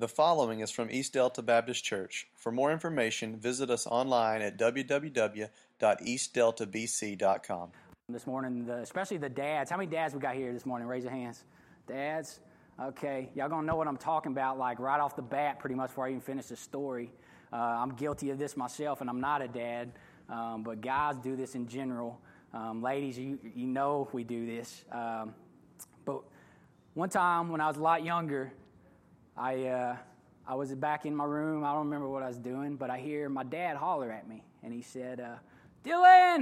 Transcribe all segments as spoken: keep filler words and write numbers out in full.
The following is from East Delta Baptist Church. For more information, visit us online at w w w dot east delta b c dot com. This morning, the, especially the dads. How many dads we got here this morning? Raise your hands. Dads? Okay. Y'all gonna know what I'm talking about, like right off the bat, pretty much before I even finish the story. Uh, I'm guilty of this myself, and I'm not a dad, um, but guys do this in general. Um, ladies, you you know we do this. Um, but one time when I was a lot younger, I uh, I was back in my room. I don't remember what I was doing, but I hear my dad holler at me, and he said, uh, "Dylan!"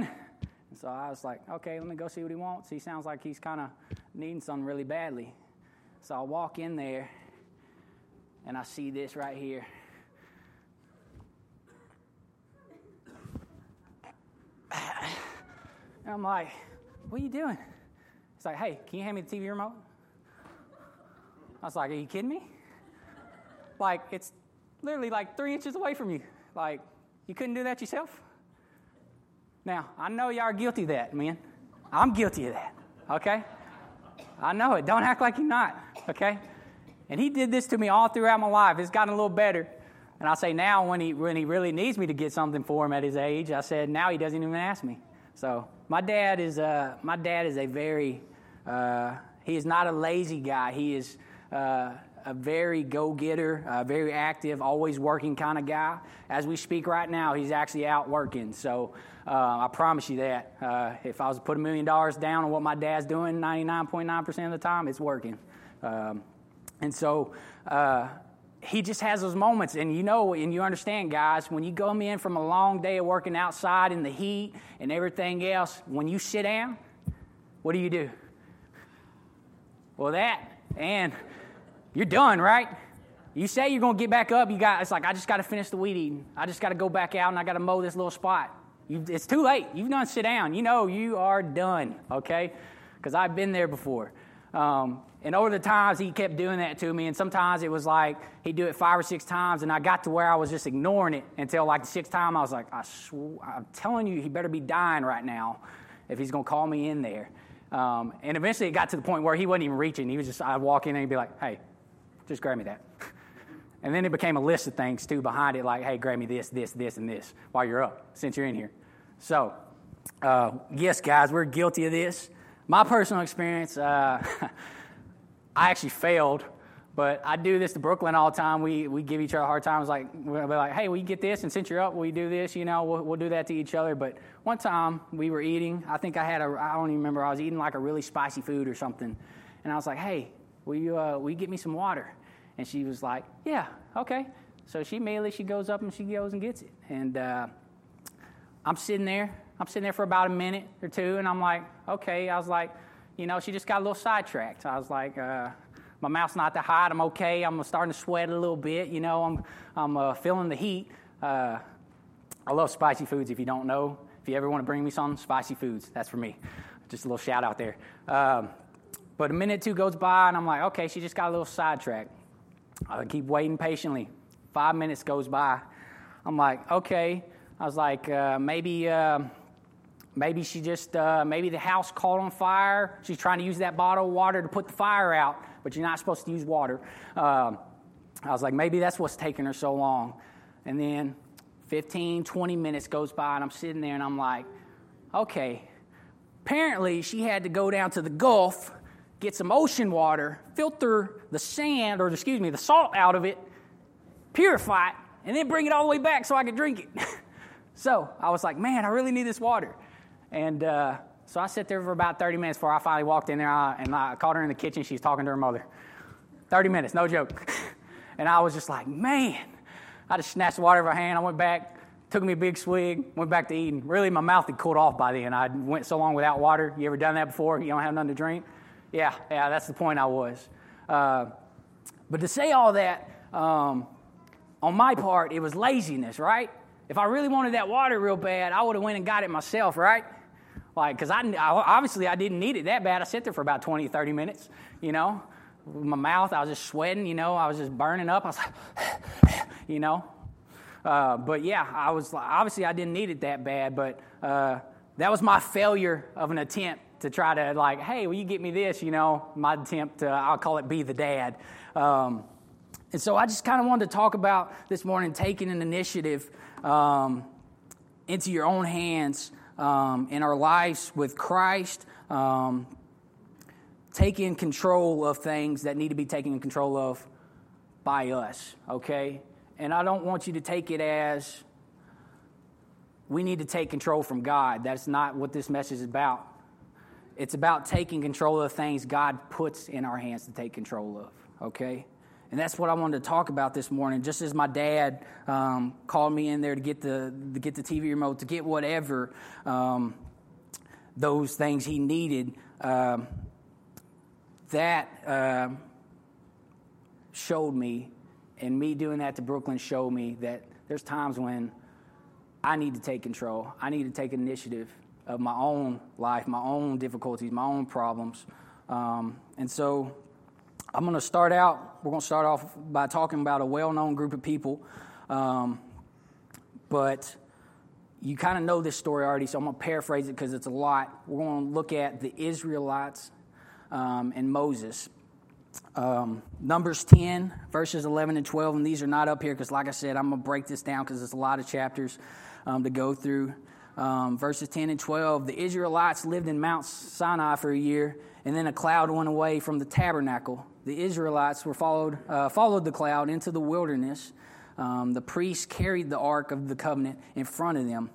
And so I was like, "Okay, let me go see what he wants. He sounds like he's kind of needing something really badly." So I walk in there, and I see this right here. And I'm like, "What are you doing?" He's like, "Hey, can you hand me the T V remote?" I was like, "Are you kidding me? Like, it's literally like three inches away from you. Like, you couldn't do that yourself?" Now, I know y'all are guilty of that, man. I'm guilty of that, okay? I know it. Don't act like you're not, okay? And he did this to me all throughout my life. It's gotten a little better. And I say now when he when he really needs me to get something for him at his age, I said now he doesn't even ask me. So my dad is uh, my dad is a very, uh, he is not a lazy guy. He is uh, a very go-getter, uh, very active, always working kind of guy. As we speak right now, he's actually out working. So uh, I promise you that. Uh, if I was to put a million dollars down on what my dad's doing ninety-nine point nine percent of the time, it's working. Um, and so... Uh, He just has those moments, and you know, and you understand, guys, when you come in from a long day of working outside in the heat and everything else, when you sit down, what do you do? Well, that, and you're done, right? You say you're going to get back up. You got, it's like, I just got to finish the weed eating. I just got to go back out, and I got to mow this little spot. You, it's too late. You've done sit down. You know you are done, okay? Because I've been there before. Um, and over the times, he kept doing that to me, and sometimes it was like he'd do it five or six times, and I got to where I was just ignoring it until like the sixth time, I was like, I sw- I'm telling you, he better be dying right now if he's going to call me in there. Um, and eventually, it got to the point where he wasn't even reaching. He was just, I'd walk in, and he'd be like, "Hey, just grab me that." And then it became a list of things, too, behind it, like, "Hey, grab me this, this, this, and this while you're up, since you're in here." So, uh, yes, guys, we're guilty of this. My personal experience, uh, I actually failed, but I do this to Brooklyn all the time. We we give each other hard times, like, we'll be like, "Hey, will you get this? And since you're up, will you do this?" You know, we'll, we'll do that to each other. But one time we were eating, I think I had a, I don't even remember, I was eating like a really spicy food or something. And I was like, "Hey, will you, uh, will you get me some water?" And she was like, "Yeah, okay." So she immediately, she goes up and she goes and gets it. And uh, I'm sitting there. I'm sitting there for about a minute or two, and I'm like, okay. I was like, you know, she just got a little sidetracked. I was like, uh, my mouth's not that hot. I'm okay. I'm starting to sweat a little bit. You know, I'm I'm uh, feeling the heat. Uh, I love spicy foods, if you don't know. If you ever want to bring me some, spicy foods, that's for me. Just a little shout out there. Um, but a minute or two goes by, and I'm like, okay, she just got a little sidetracked. I keep waiting patiently. Five minutes goes by. I'm like, okay. I was like, uh, maybe... Uh, Maybe she just, uh, maybe the house caught on fire. She's trying to use that bottle of water to put the fire out, but you're not supposed to use water. Um, I was like, maybe that's what's taking her so long. And then fifteen, twenty minutes goes by, and I'm sitting there, and I'm like, okay. Apparently, she had to go down to the Gulf, get some ocean water, filter the sand, or excuse me, the salt out of it, purify it, and then bring it all the way back so I could drink it. So I was like, man, I really need this water. And uh, so I sat there for about thirty minutes before I finally walked in there, and I caught her in the kitchen. She's talking to her mother. thirty minutes, no joke. And I was just like, man. I just snatched the water out of her hand. I went back, took me a big swig, went back to eating. Really, my mouth had cooled off by then. I went so long without water. You ever done that before? You don't have nothing to drink? Yeah, yeah, that's the point I was. Uh, but to say all that, um, on my part, it was laziness, right? If I really wanted that water real bad, I would have went and got it myself, right? Like, because I, I, obviously I didn't need it that bad. I sat there for about twenty, thirty minutes, you know. With my mouth, I was just sweating, you know. I was just burning up. I was like, you know. Uh, but, yeah, I was obviously I didn't need it that bad. But uh, that was my failure of an attempt to try to, like, hey, will you get me this, you know. My attempt to, I'll call it be the dad. Um, And so I just kind of wanted to talk about this morning taking an initiative um, into your own hands um, in our lives with Christ, um, taking control of things that need to be taken control of by us, okay? And I don't want you to take it as we need to take control from God. That's not what this message is about. It's about taking control of things God puts in our hands to take control of, okay? And that's what I wanted to talk about this morning. Just as my dad um, called me in there to get the to get the T V remote, to get whatever um, those things he needed, uh, that uh, showed me, and me doing that to Brooklyn showed me that there's times when I need to take control. I need to take initiative of my own life, my own difficulties, my own problems. Um, and so I'm going to start out, we're going to start off by talking about a well-known group of people, um, but you kind of know this story already, so I'm going to paraphrase it because it's a lot. We're going to look at the Israelites um, and Moses. Um, Numbers ten, verses eleven and twelve, and these are not up here because, like I said, I'm going to break this down because it's a lot of chapters um, to go through. Um, verses ten and twelve, the Israelites lived in Mount Sinai for a year, and then a cloud went away from the tabernacle. The Israelites were followed uh, followed the cloud into the wilderness. Um, the priests carried the Ark of the Covenant in front of them.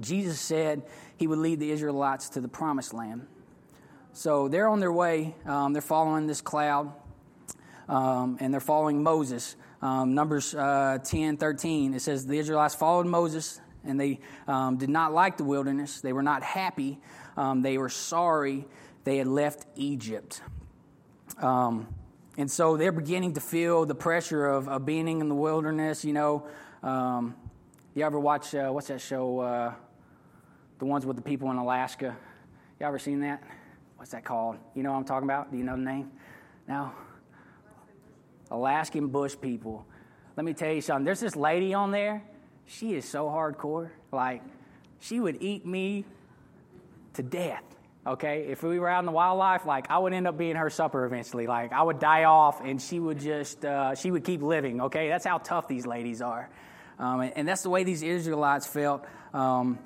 Jesus said he would lead the Israelites to the Promised Land. So they're on their way. Um, they're following this cloud, um, and they're following Moses. Um, Numbers uh, ten, thirteen, it says the Israelites followed Moses, and they um, did not like the wilderness. They were not happy. Um, they were sorry they had left Egypt. Um, and so they're beginning to feel the pressure of, of being in the wilderness, you know. Um, you ever watch, uh, what's that show, uh, the ones with the people in Alaska? You ever seen that? What's that called? You know what I'm talking about? Do you know the name? No? Alaskan Bush People. Let me tell you something. There's this lady on there. She is so hardcore. Like, she would eat me to death, okay? If we were out in the wildlife, like, I would end up being her supper eventually. Like, I would die off, and she would just, uh, she would keep living, okay? That's how tough these ladies are. Um, and, and that's the way these Israelites felt. Um,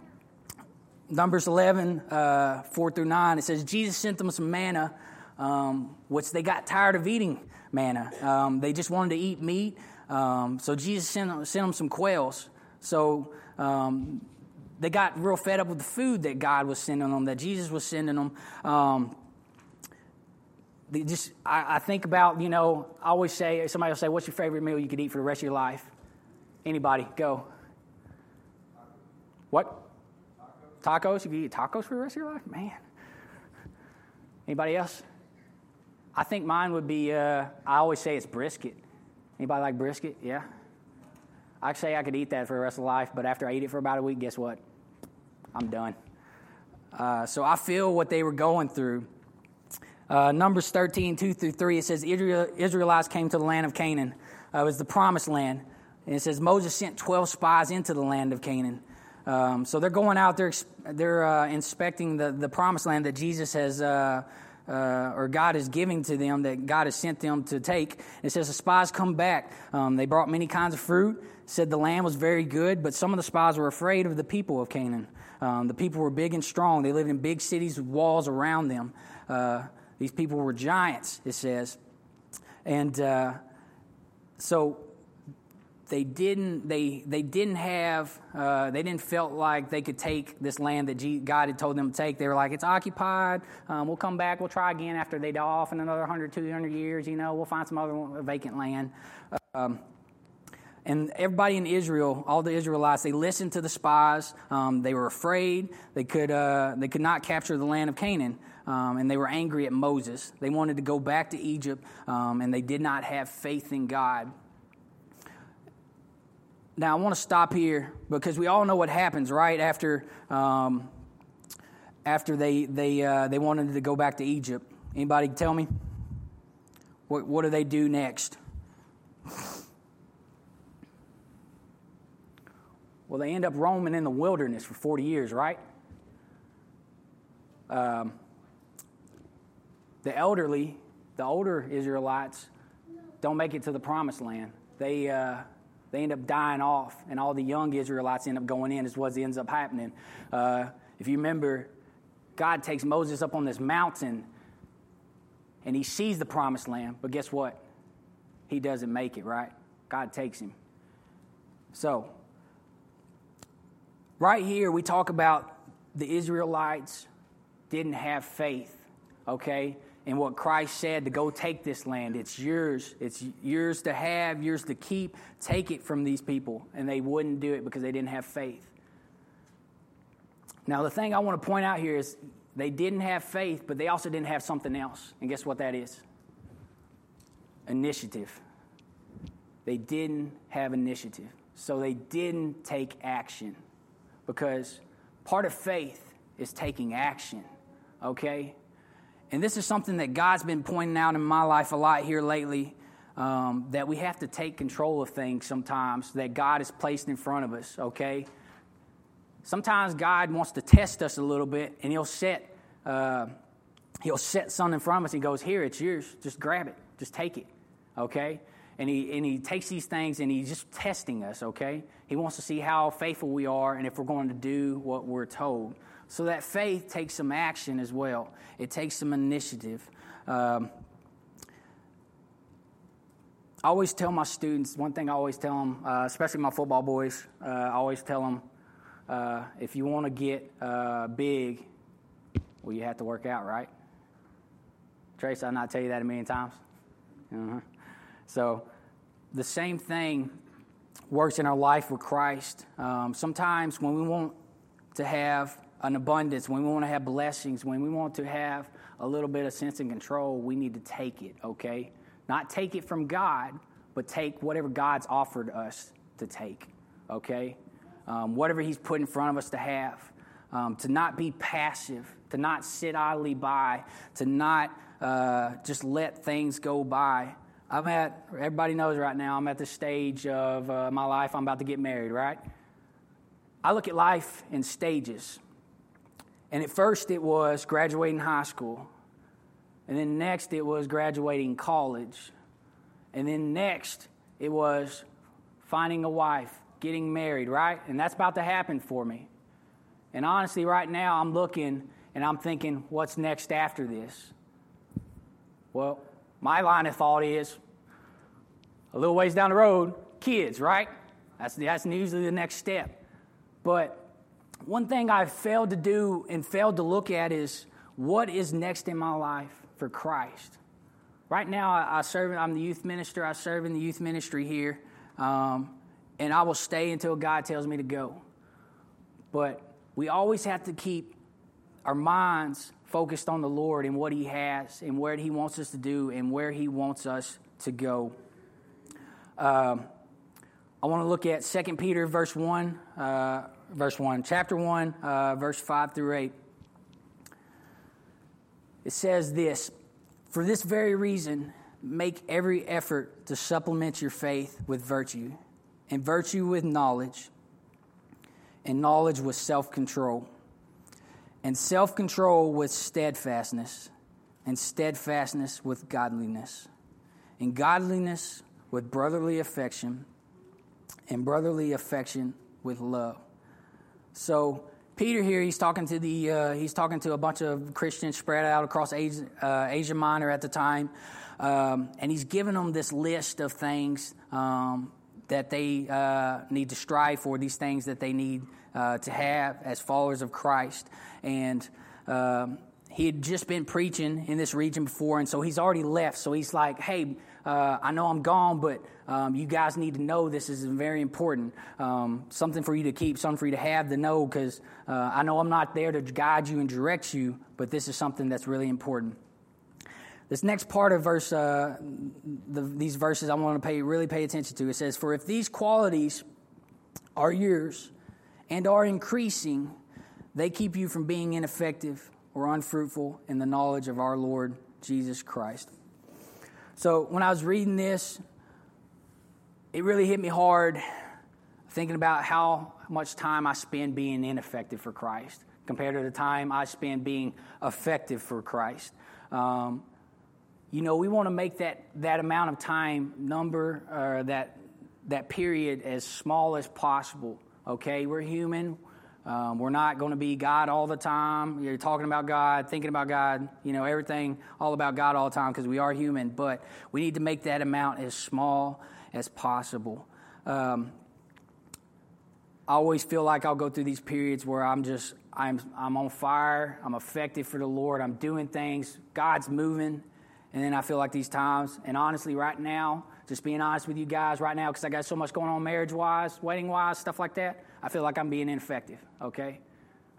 Numbers eleven, uh, four through nine, it says, Jesus sent them some manna, um, which they got tired of eating manna. Um, they just wanted to eat meat. Um, so Jesus sent them, sent them some quails. So um, they got real fed up with the food that God was sending them, that Jesus was sending them. Um, they just, I, I think about, you know, I always say, somebody will say, what's your favorite meal you could eat for the rest of your life? Anybody, go. Tacos. What? Tacos. Tacos? You could eat tacos for the rest of your life? Man. Anybody else? I think mine would be, uh, I always say it's brisket. Anybody like brisket? Yeah. I say I could eat that for the rest of life, but after I eat it for about a week, guess what? I'm done. Uh, so I feel what they were going through. Uh, Numbers thirteen, two through three, it says, Israelites came to the land of Canaan. Uh, it was the promised land. And it says, Moses sent twelve spies into the land of Canaan. Um, so they're going out, they're, they're uh, inspecting the, the promised land that Jesus has uh Uh, or God is giving to them, that God has sent them to take. It says the spies come back. Um, they brought many kinds of fruit, said the land was very good, but some of the spies were afraid of the people of Canaan. Um, the people were big and strong. They lived in big cities with walls around them. Uh, these people were giants, it says. And uh, so they didn't, they, they didn't have, uh, they didn't felt like they could take this land that G- God had told them to take. They were like, it's occupied. Um, we'll come back. We'll try again after they die off in another one hundred, two hundred years. You know, we'll find some other vacant land. Um, and everybody in Israel, all the Israelites, they listened to the spies. Um, they were afraid. They could, uh, they could not capture the land of Canaan. Um, and they were angry at Moses. They wanted to go back to Egypt, um, and they did not have faith in God. Now, I want to stop here because we all know what happens, right, after um, after they they uh, they wanted to go back to Egypt. Anybody tell me? What, what do they do next? Well, they end up roaming in the wilderness for forty years, right? Um, the elderly, the older Israelites, don't make it to the promised land. They uh, they end up dying off, and all the young Israelites end up going in is what ends up happening. Uh, if you remember, God takes Moses up on this mountain, and he sees the promised land, but guess what? He doesn't make it, right? God takes him. So, right here we talk about the Israelites didn't have faith, okay? And what Christ said to go take this land, it's yours. It's yours to have, yours to keep. Take it from these people. And they wouldn't do it because they didn't have faith. Now, the thing I want to point out here is they didn't have faith, but they also didn't have something else. And guess what that is? Initiative. They didn't have initiative. So they didn't take action, because part of faith is taking action, okay? And this is something that God's been pointing out in my life a lot here lately, um, that we have to take control of things sometimes that God has placed in front of us, okay? Sometimes God wants to test us a little bit, and he'll set uh, he'll set something in front of us. He goes, here, it's yours. Just grab it. Just take it, okay? And he, and he takes these things, and he's just testing us, okay? He wants to see how faithful we are and if we're going to do what we're told. So that faith takes some action as well. It takes some initiative. Um, I always tell my students, one thing I always tell them, uh, especially my football boys, uh, I always tell them, uh, if you want to get uh, big, well, you have to work out, right? Trace, I'll not tell you that a million times. Uh-huh. So the same thing works in our life with Christ. Um, sometimes when we want to have an abundance, when we want to have blessings, when we want to have a little bit of sense and control, we need to take it, okay? Not take it from God, but take whatever God's offered us to take, okay? Um, whatever he's put in front of us to have, um, to not be passive, to not sit idly by, to not uh, just let things go by. I'm at, everybody knows right now, I'm at the stage of uh, my life, I'm about to get married, right? I look at life in stages. And at first it was graduating high school. And then next it was graduating college. And then next it was finding a wife, getting married, right? And that's about to happen for me. And honestly, right now I'm looking and I'm thinking, what's next after this? Well, my line of thought is a little ways down the road, kids, right? That's, that's usually the next step. But one thing I've failed to do and failed to look at is what is next in my life for Christ. Right now, I, I serve. I'm the youth minister. I serve in the youth ministry here, um, and I will stay until God tells me to go. But we always have to keep our minds focused on the Lord and what He has and where He wants us to do and where He wants us to go. Um, I want to look at Second Peter verse one. Uh, Verse one, chapter one, uh, verse five through eight. It says this, "For this very reason, make every effort to supplement your faith with virtue, and virtue with knowledge, and knowledge with self-control, and self-control with steadfastness, and steadfastness with godliness, and godliness with brotherly affection, and brotherly affection with love." So Peter here, he's talking to the uh, he's talking to a bunch of Christians spread out across Asia, uh, Asia Minor at the time, um, and he's giving them this list of things um, that they uh, need to strive for, these things that they need uh, to have as followers of Christ. And um, he had just been preaching in this region before, and so he's already left. So he's like, hey, uh, I know I'm gone, but Um, you guys need to know this is very important, um, something for you to keep, something for you to have to know, because uh, I know I'm not there to guide you and direct you, but this is something that's really important. This next part of verse, uh, the, these verses I want to pay really pay attention to. It says, "For if these qualities are yours and are increasing, they keep you from being ineffective or unfruitful in the knowledge of our Lord Jesus Christ." So when I was reading this, it really hit me hard thinking about how much time I spend being ineffective for Christ compared to the time I spend being effective for Christ. Um, you know, we want to make that, that amount of time number, or that that period, as small as possible, okay? We're human. Um, we're not going to be God all the time. You're talking about God, thinking about God, you know, everything all about God all the time, because we are human. But we need to make that amount as small as possible. Um, I always feel like I'll go through these periods where I'm just, I'm I'm on fire, I'm effective for the Lord, I'm doing things, God's moving, and then I feel like these times, and honestly right now, just being honest with you guys right now, because I got so much going on marriage-wise, wedding-wise, stuff like that, I feel like I'm being ineffective, okay?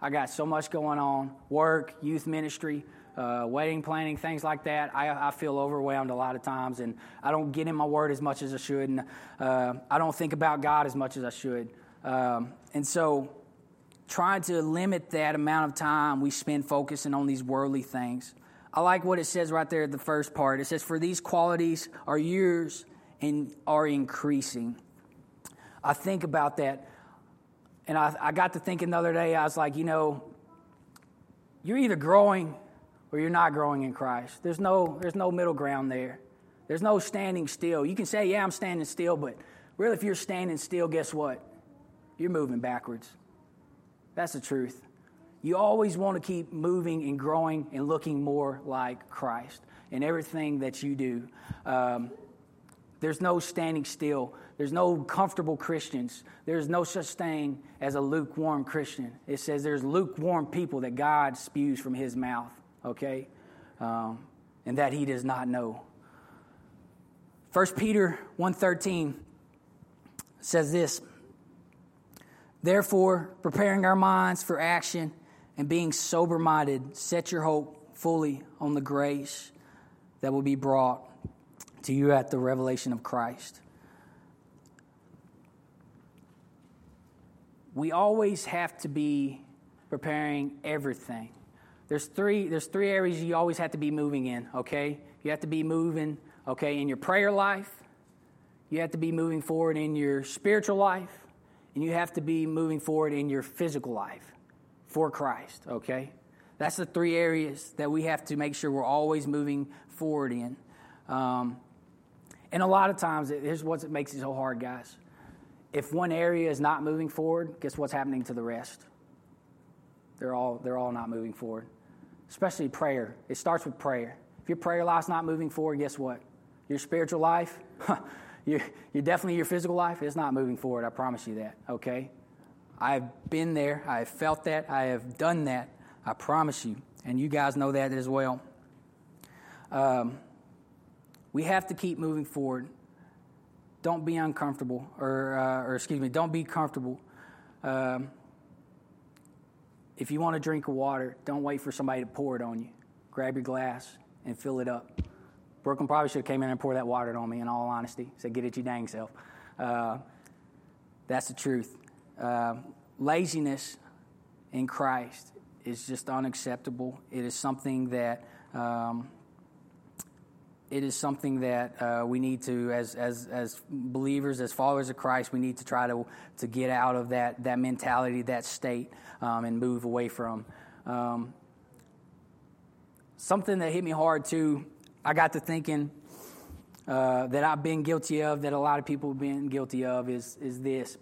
I got so much going on, work, youth ministry, uh, wedding planning, things like that. I, I feel overwhelmed a lot of times, and I don't get in my word as much as I should, and uh, I don't think about God as much as I should. Um, and so trying to limit that amount of time we spend focusing on these worldly things. I like what it says right there at the first part. It says, for these qualities are yours and are increasing. I think about that, and I, I got to thinking the other day, I was like, you know, you're either growing or you're not growing in Christ. There's no, there's no middle ground there. There's no standing still. You can say, yeah, I'm standing still, but really if you're standing still, guess what? You're moving backwards. That's the truth. You always want to keep moving and growing and looking more like Christ in everything that you do. Um, there's no standing still. There's no comfortable Christians. There's no such thing as a lukewarm Christian. It says there's lukewarm people that God spews from his mouth, okay? Um, and that he does not know. First Peter one thirteen says this, therefore, preparing our minds for action and being sober-minded, set your hope fully on the grace that will be brought to you at the revelation of Christ. We always have to be preparing everything. There's three, there's three areas you always have to be moving in, okay? You have to be moving, okay, in your prayer life. You have to be moving forward in your spiritual life. And you have to be moving forward in your physical life for Christ, okay? That's the three areas that we have to make sure we're always moving forward in. Um, and a lot of times, here's what makes it so hard, guys. If one area is not moving forward, guess what's happening to the rest? They're all, they're all not moving forward, especially prayer. It starts with prayer. If your prayer life's not moving forward, guess what? Your spiritual life, huh? You're, you're definitely your physical life. It's not moving forward. I promise you that, okay? I've been there. I have felt that. I have done that. I promise you. And you guys know that as well. Um, we have to keep moving forward. Don't be uncomfortable, or, uh, or excuse me, don't be comfortable. Um, if you want a drink of water, don't wait for somebody to pour it on you. Grab your glass and fill it up. Brooklyn probably should have came in and poured that water on me, in all honesty. Said, get it your dang self. Uh, that's the truth. Uh, laziness in Christ is just unacceptable. It is something that um, it is something that uh, we need to, as as as believers, as followers of Christ, we need to try to to get out of that that mentality, that state, um, and move away from. Um, something that hit me hard too. I got to thinking uh, that I've been guilty of, that a lot of people have been guilty of, is is this.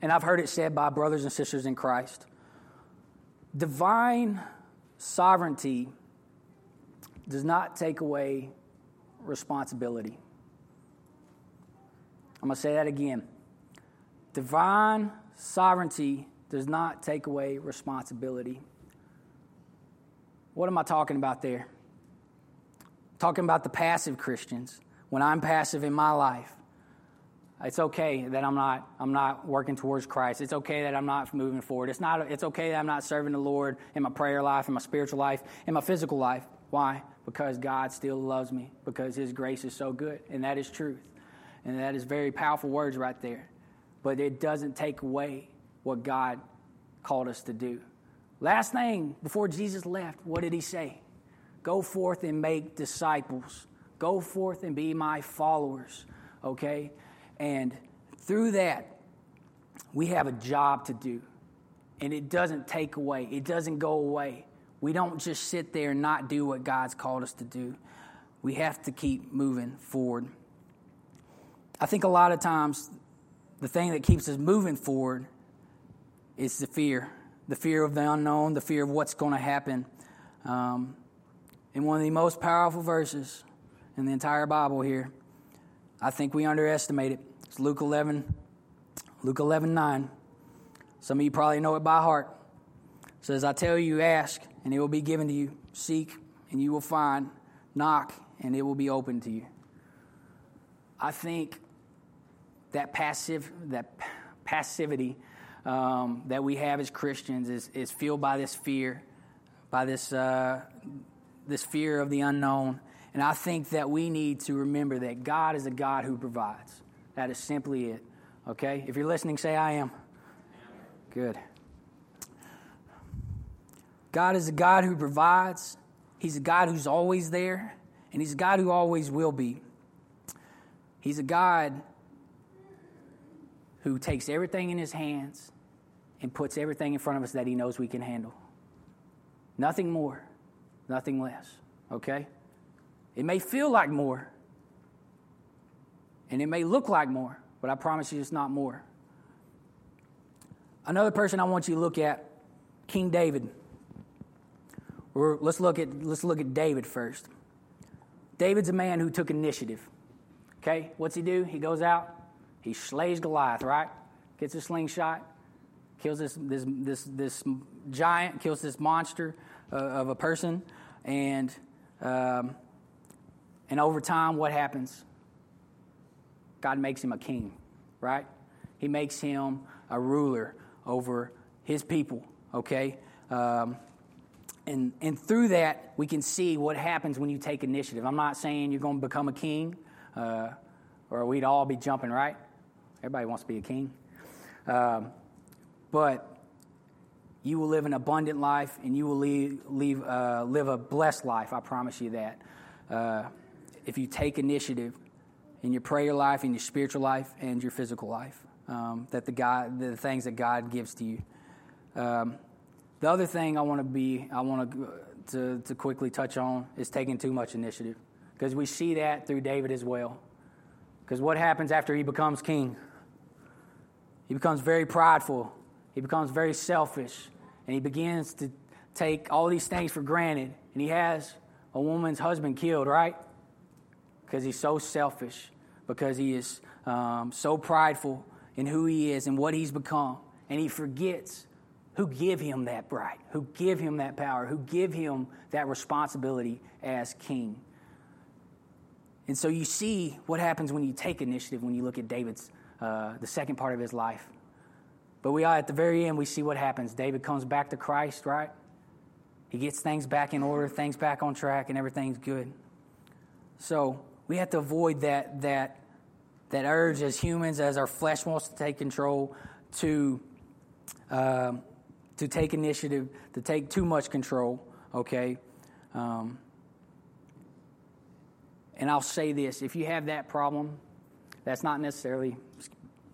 And I've heard it said by brothers and sisters in Christ. Divine sovereignty does not take away responsibility. I'm going to say that again. Divine sovereignty does not take away responsibility. What am I talking about there? I'm talking about the passive Christians. When I'm passive in my life, it's okay that I'm not I'm not working towards Christ. It's okay that I'm not moving forward. It's not it's okay that I'm not serving the Lord in my prayer life, in my spiritual life, in my physical life. Why? Because God still loves me, because his grace is so good, and that is truth. And that is very powerful words right there. But it doesn't take away what God called us to do. Last thing, before Jesus left, what did he say? Go forth and make disciples. Go forth and be my followers, okay? And through that, we have a job to do, and it doesn't take away. It doesn't go away. We don't just sit there and not do what God's called us to do. We have to keep moving forward. I think a lot of times the thing that keeps us moving forward is the fear. The fear of the unknown, the fear of what's going to happen. Um, in one of the most powerful verses in the entire Bible here, I think we underestimate it. It's Luke eleven, Luke eleven nine. Some of you probably know it by heart. It says, I tell you, ask, and it will be given to you. Seek, and you will find. Knock, and it will be opened to you. I think that passive, that passivity um, that we have as Christians is, is fueled by this fear, by this uh, this fear of the unknown. And I think that we need to remember that God is a God who provides. That is simply it. Okay? If you're listening, say, I am. Good. God is a God who provides. He's a God who's always there, and He's a God who always will be. He's a God who takes everything in His hands and puts everything in front of us that He knows we can handle. Nothing more, nothing less, okay? It may feel like more, and it may look like more, but I promise you it's not more. Another person I want you to look at, King David. We're, let's look at let's look at David first. David's a man who took initiative. Okay, what's he do? He goes out, he slays Goliath, right? Gets a slingshot, kills this this this this giant, kills this monster uh, of a person, and um, and over time, what happens? God makes him a king, right? He makes him a ruler over His people. Okay. Um, And and through that, we can see what happens when you take initiative. I'm not saying you're going to become a king, uh, or we'd all be jumping, right? Everybody wants to be a king. Um, but you will live an abundant life, and you will leave, leave, uh, live a blessed life, I promise you that. Uh, if you take initiative in your prayer life, in your spiritual life, and your physical life, um, that the God, the things that God gives to you. Um The other thing I want to be, I want to to quickly touch on is taking too much initiative, because we see that through David as well. Because what happens after he becomes king? He becomes very prideful. He becomes very selfish, and he begins to take all these things for granted. And he has a woman's husband killed, right? Because he's so selfish, because he is um, so prideful in who he is and what he's become, and he forgets who give him that right, who give him that power, who give him that responsibility as king. And so you see what happens when you take initiative, when you look at David's, uh, the second part of his life. But we are at the very end, we see what happens. David comes back to Christ, right? He gets things back in order, things back on track, and everything's good. So we have to avoid that that that urge as humans, as our flesh wants to take control, to... Uh, to take initiative, to take too much control, okay? Um, and I'll say this, if you have that problem, that's not necessarily,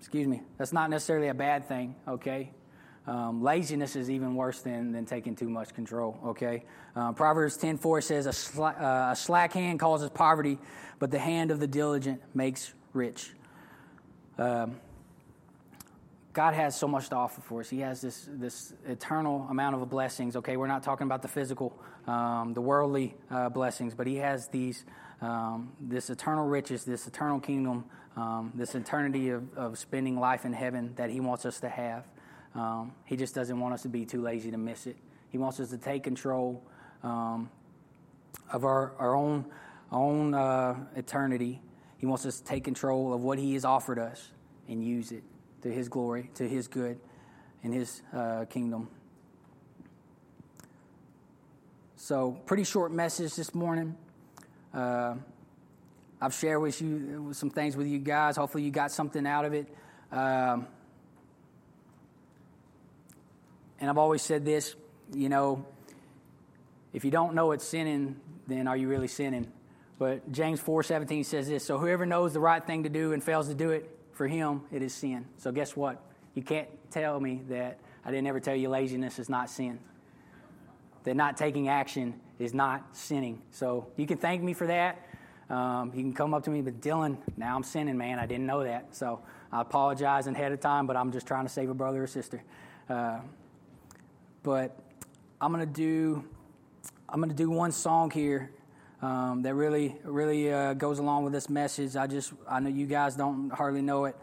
excuse me, that's not necessarily a bad thing, okay? Um, laziness is even worse than, than taking too much control, okay? Uh, Proverbs ten four says, a, sla- uh, a slack hand causes poverty, but the hand of the diligent makes rich. Um God has so much to offer for us. He has this this eternal amount of blessings. Okay, we're not talking about the physical, um, the worldly uh, blessings, but He has these um, this eternal riches, this eternal kingdom, um, this eternity of, of spending life in heaven that He wants us to have. Um, he just doesn't want us to be too lazy to miss it. He wants us to take control um, of our our own our own uh, eternity. He wants us to take control of what He has offered us and use it to His glory, to His good, and His uh, kingdom. So, pretty short message this morning. Uh, I've shared with you some things with you guys. Hopefully, you got something out of it. Um, and I've always said this, you know, if you don't know it's sinning, then are you really sinning? But James four seventeen says this, so whoever knows the right thing to do and fails to do it, for him, it is sin. So guess what? You can't tell me that I didn't ever tell you laziness is not sin. that not taking action is not sinning. So you can thank me for that. Um, you can come up to me, but Dylan, now I'm sinning, man. I didn't know that. So I apologize ahead of time, but I'm just trying to save a brother or sister. Uh, but I'm gonna do, I'm gonna do one song here um, that really, really uh, goes along with this message. I just, I know you guys don't hardly know it.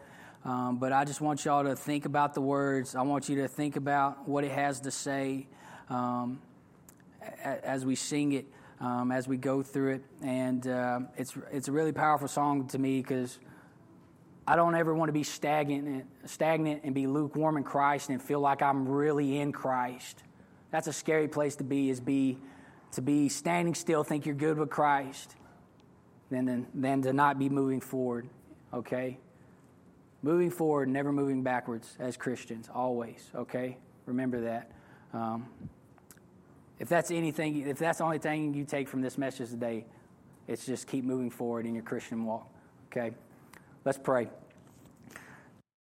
Um, but I just want y'all to think about the words. I want you to think about what it has to say um, a- as we sing it, um, as we go through it. And uh, it's it's a really powerful song to me because I don't ever want to be stagnant, stagnant and be lukewarm in Christ and feel like I'm really in Christ. That's a scary place to be, is be to be standing still, think you're good with Christ, than, than, than to not be moving forward, okay? Moving forward, never moving backwards as Christians, always, okay? Remember that. Um, if that's anything, if that's the only thing you take from this message today, it's just keep moving forward in your Christian walk, okay? Let's pray.